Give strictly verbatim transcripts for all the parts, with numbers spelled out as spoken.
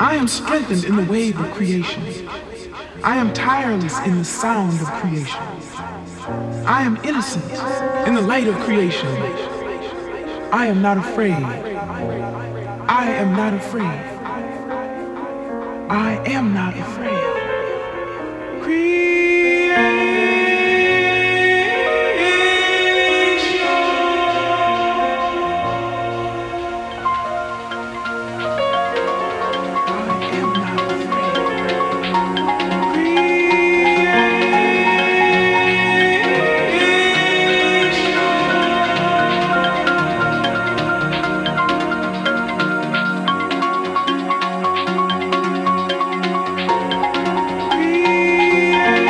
I am strengthened in the wave of creation. I am tireless in the sound of creation. I am innocent in the light of creation. I am not afraid. I am not afraid. I am not afraid. Creation. Thank you.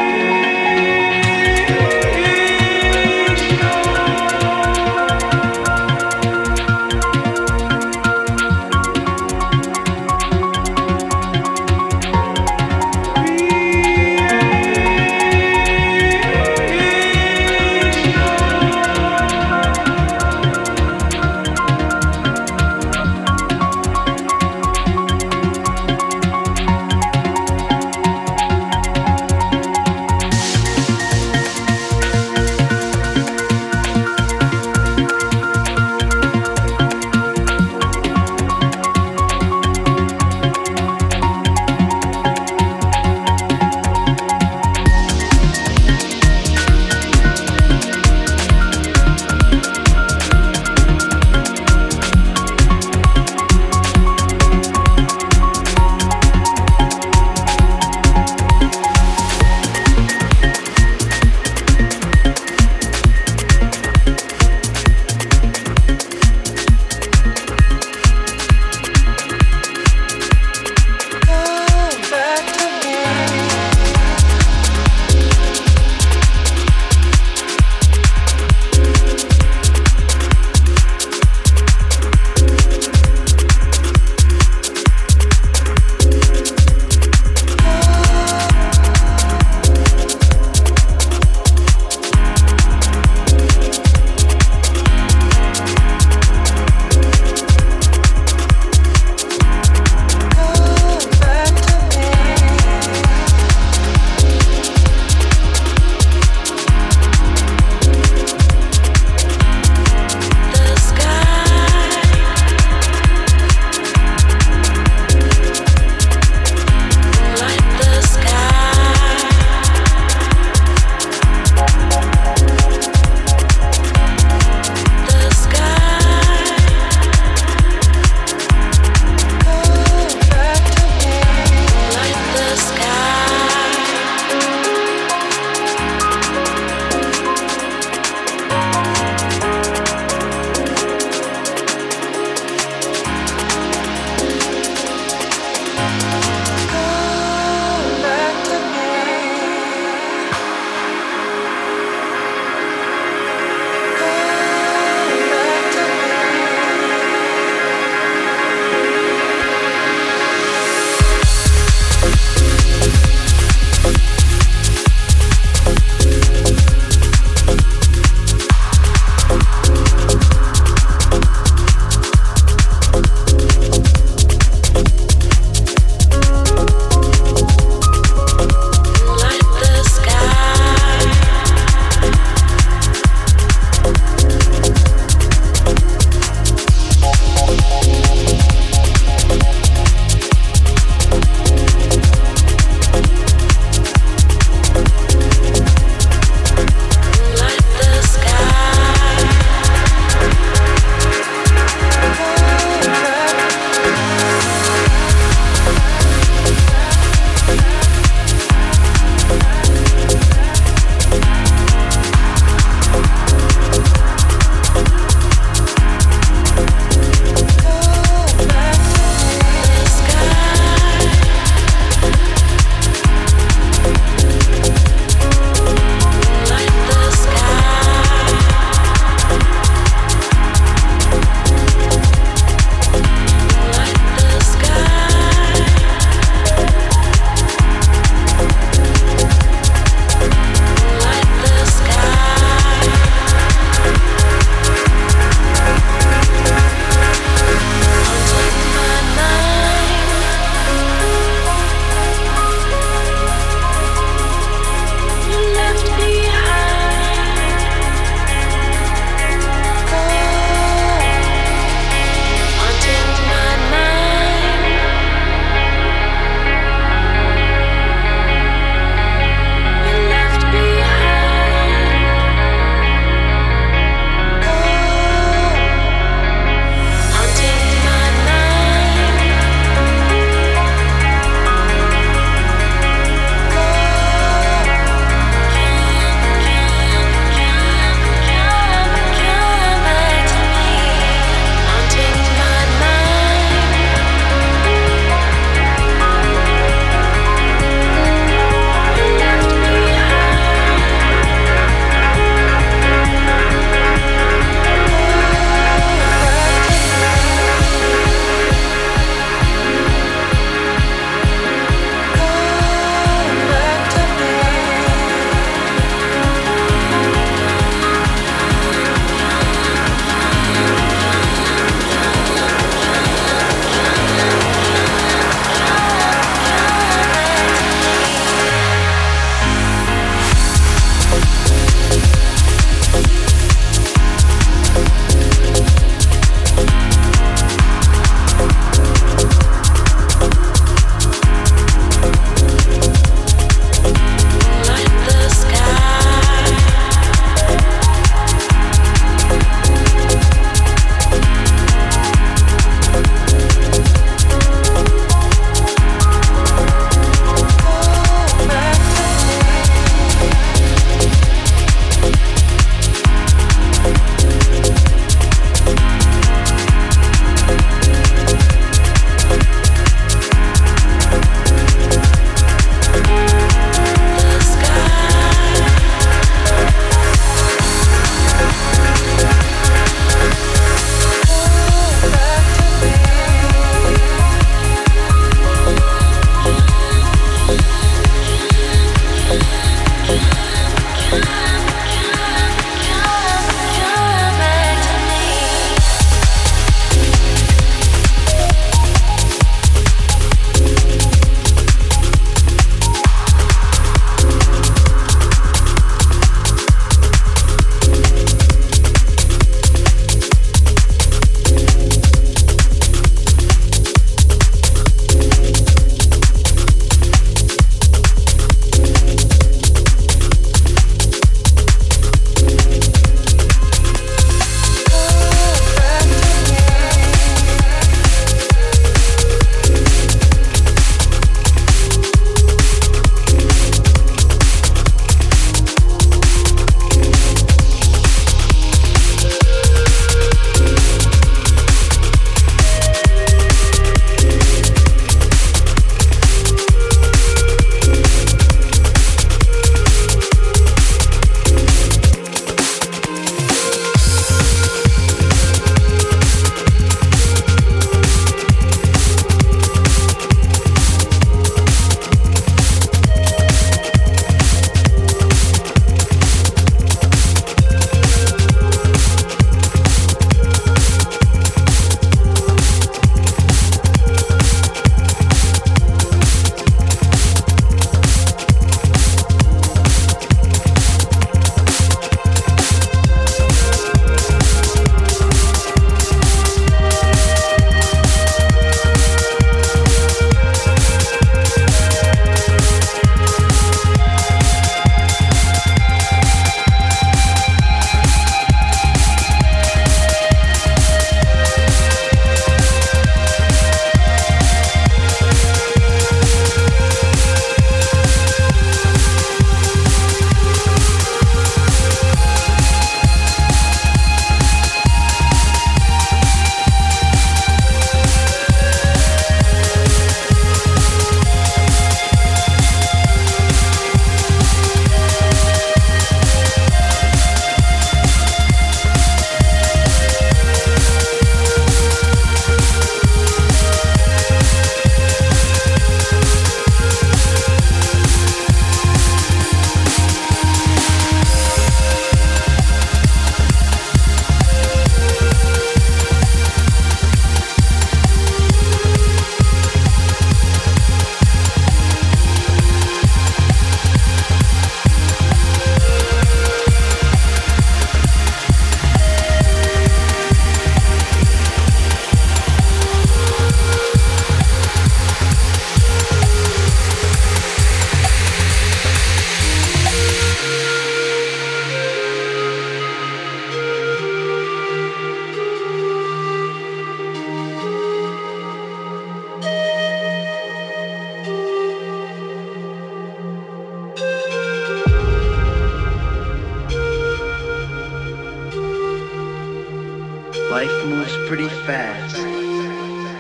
pretty fast.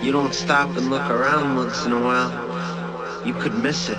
You don't stop and look around once in a while, you could miss it.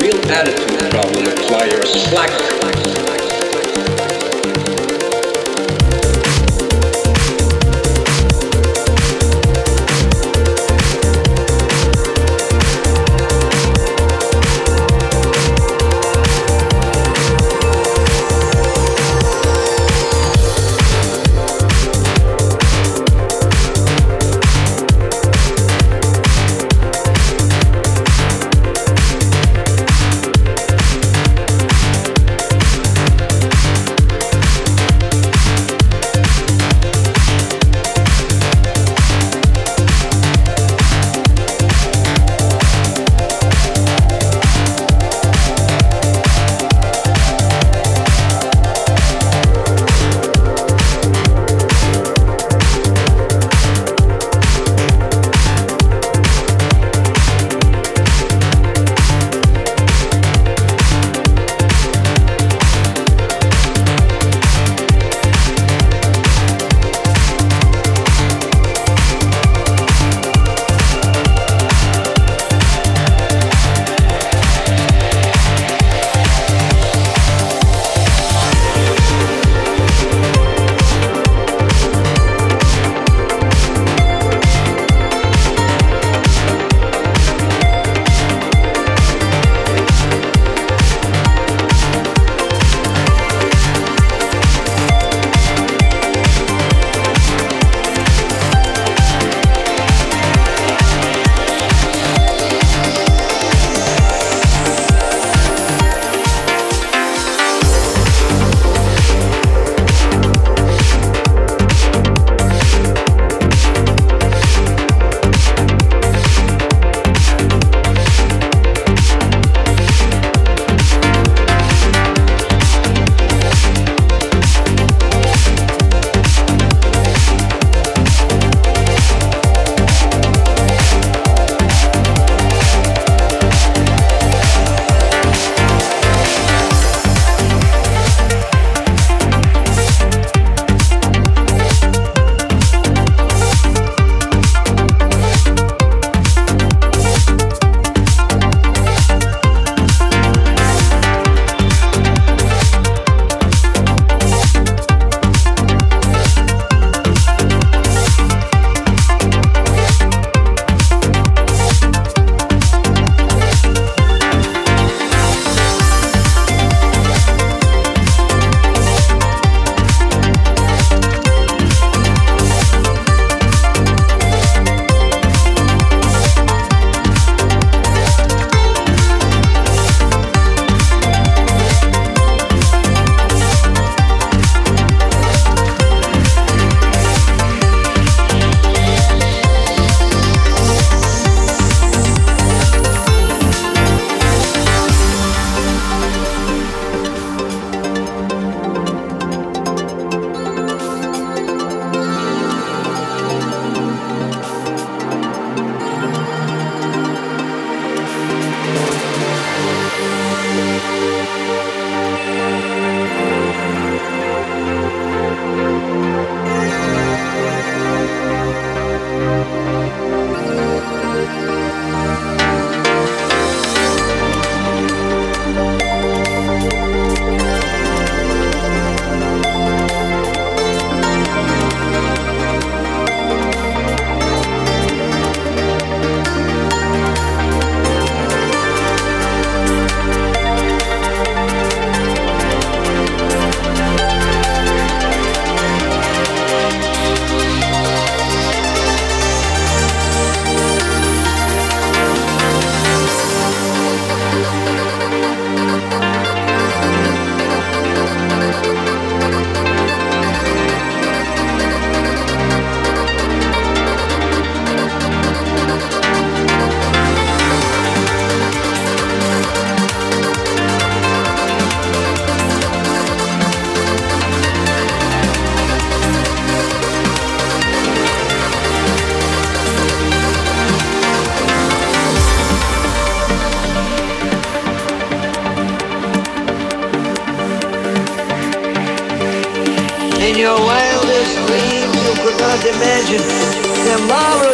real attitude problem is why you're slack.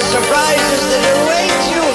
Surprises that await you.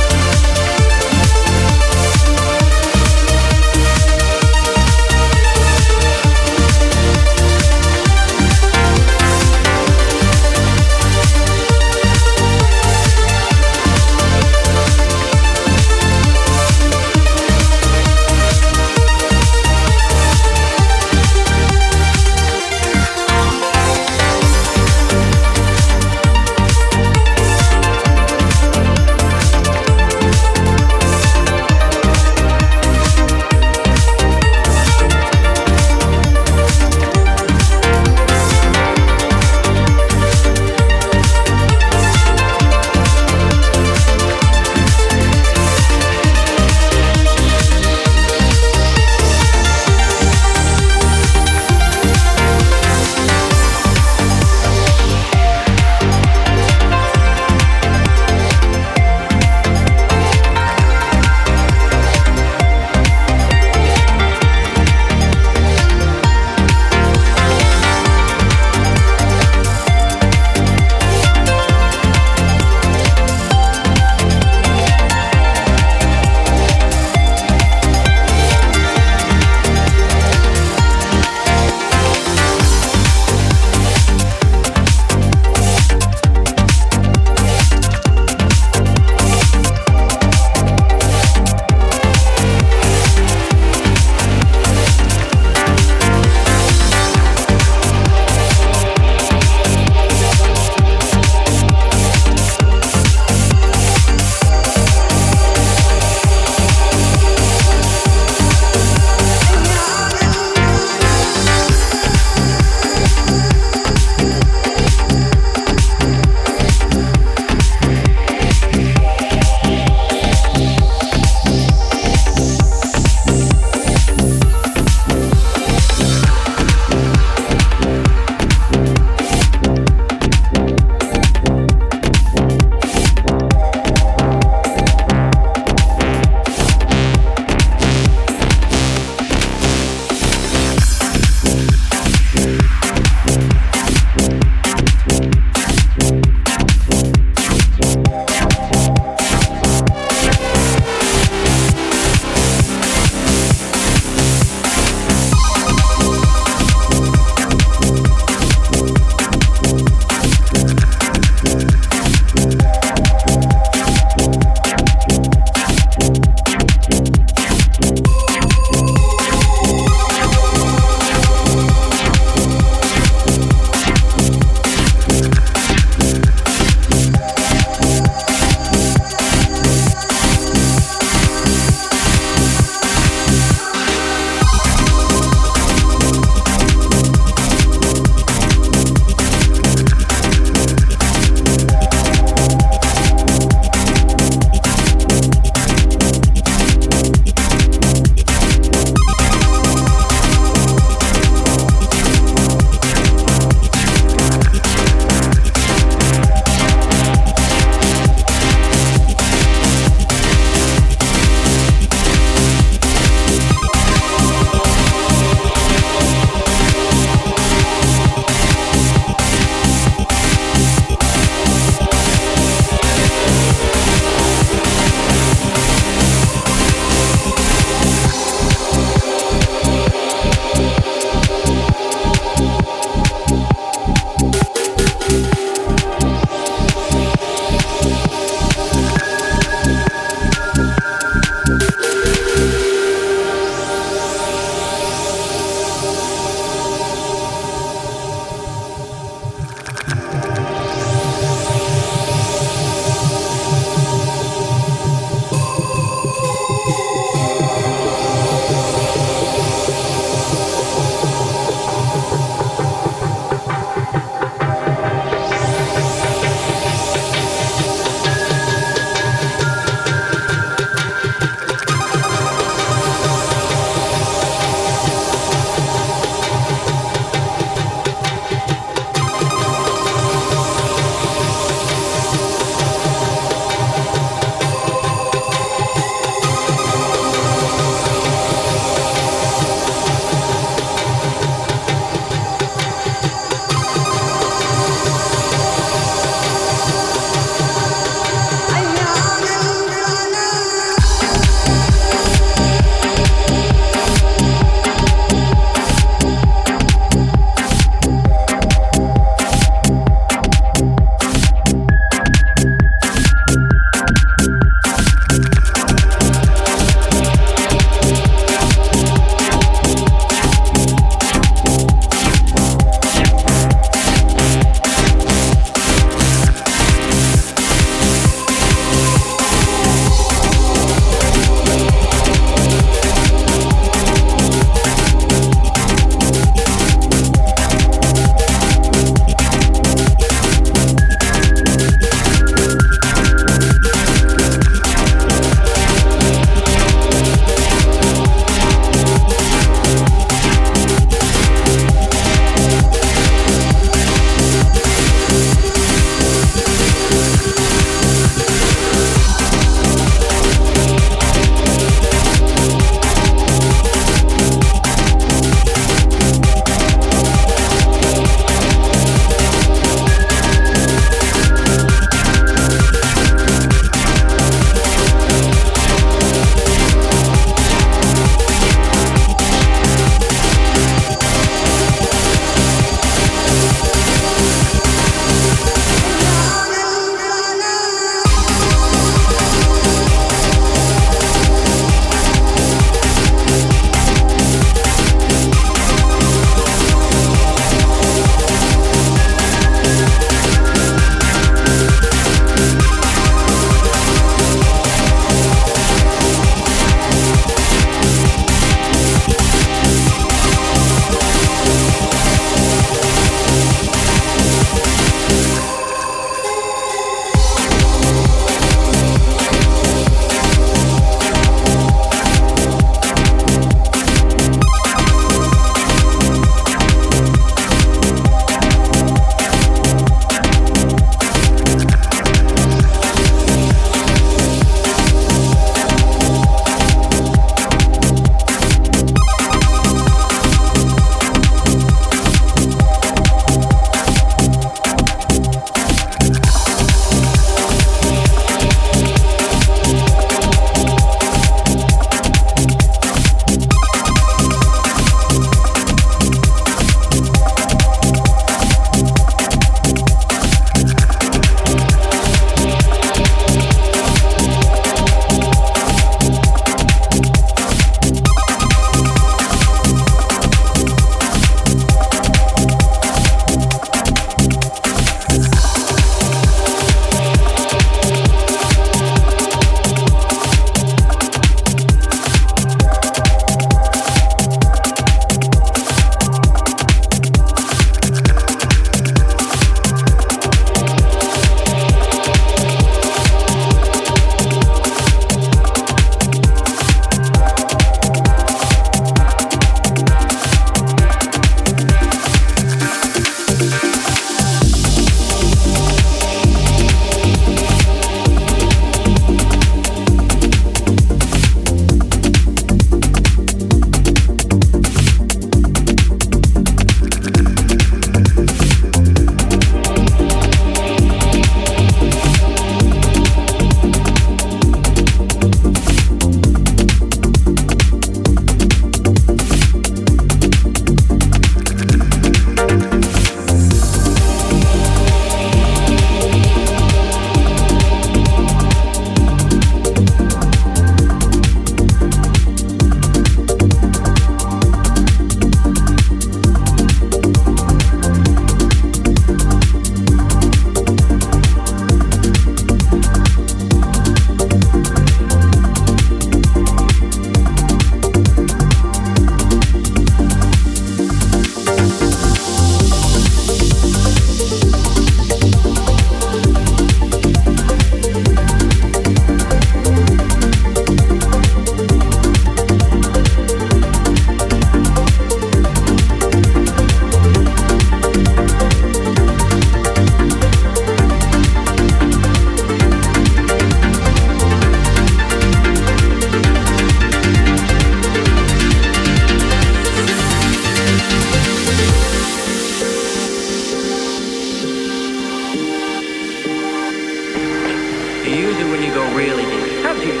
you use it when you go really deep. How deep?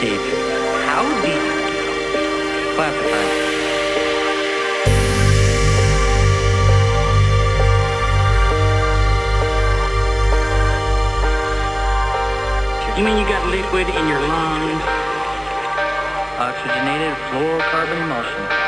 Deep. How deep? Clap it back. You mean you got liquid in your lungs? Oxygenated fluorocarbon emulsion.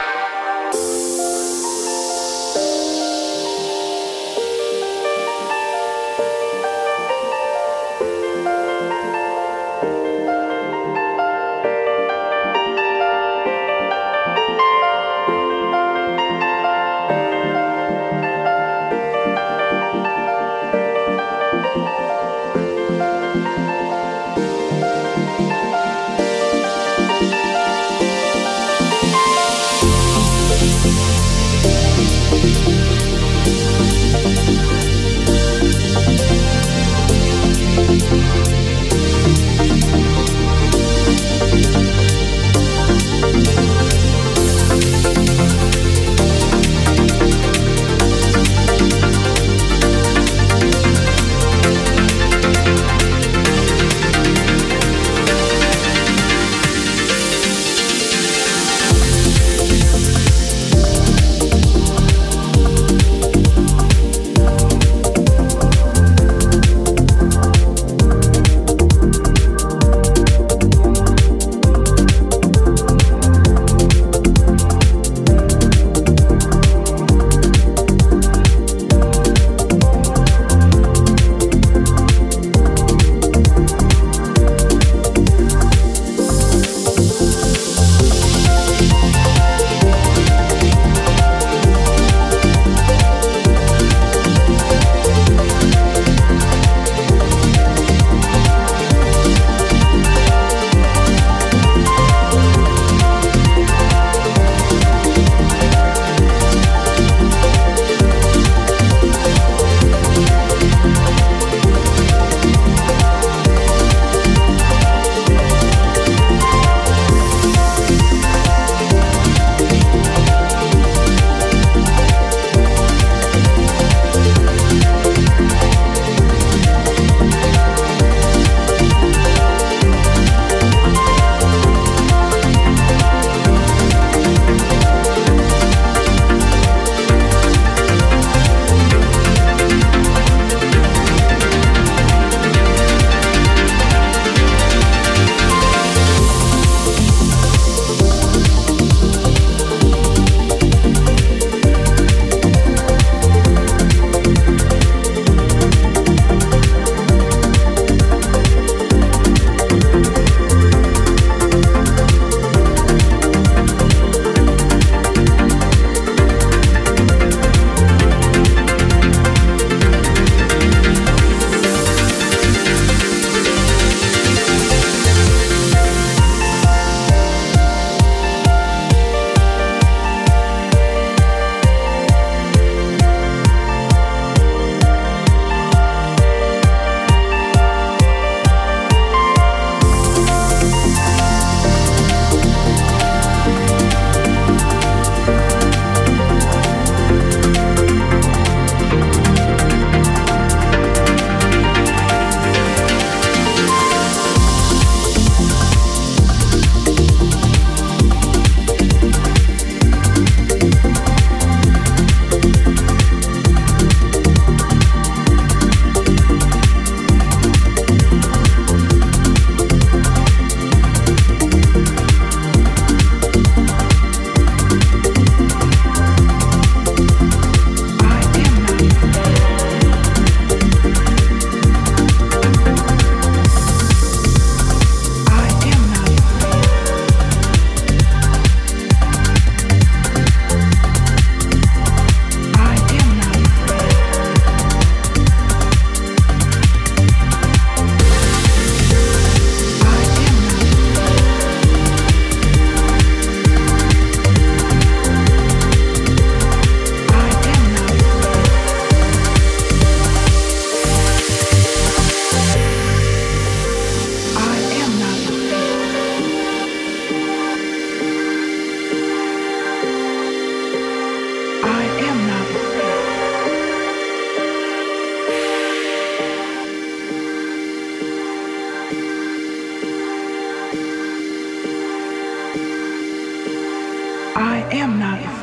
am not afraid.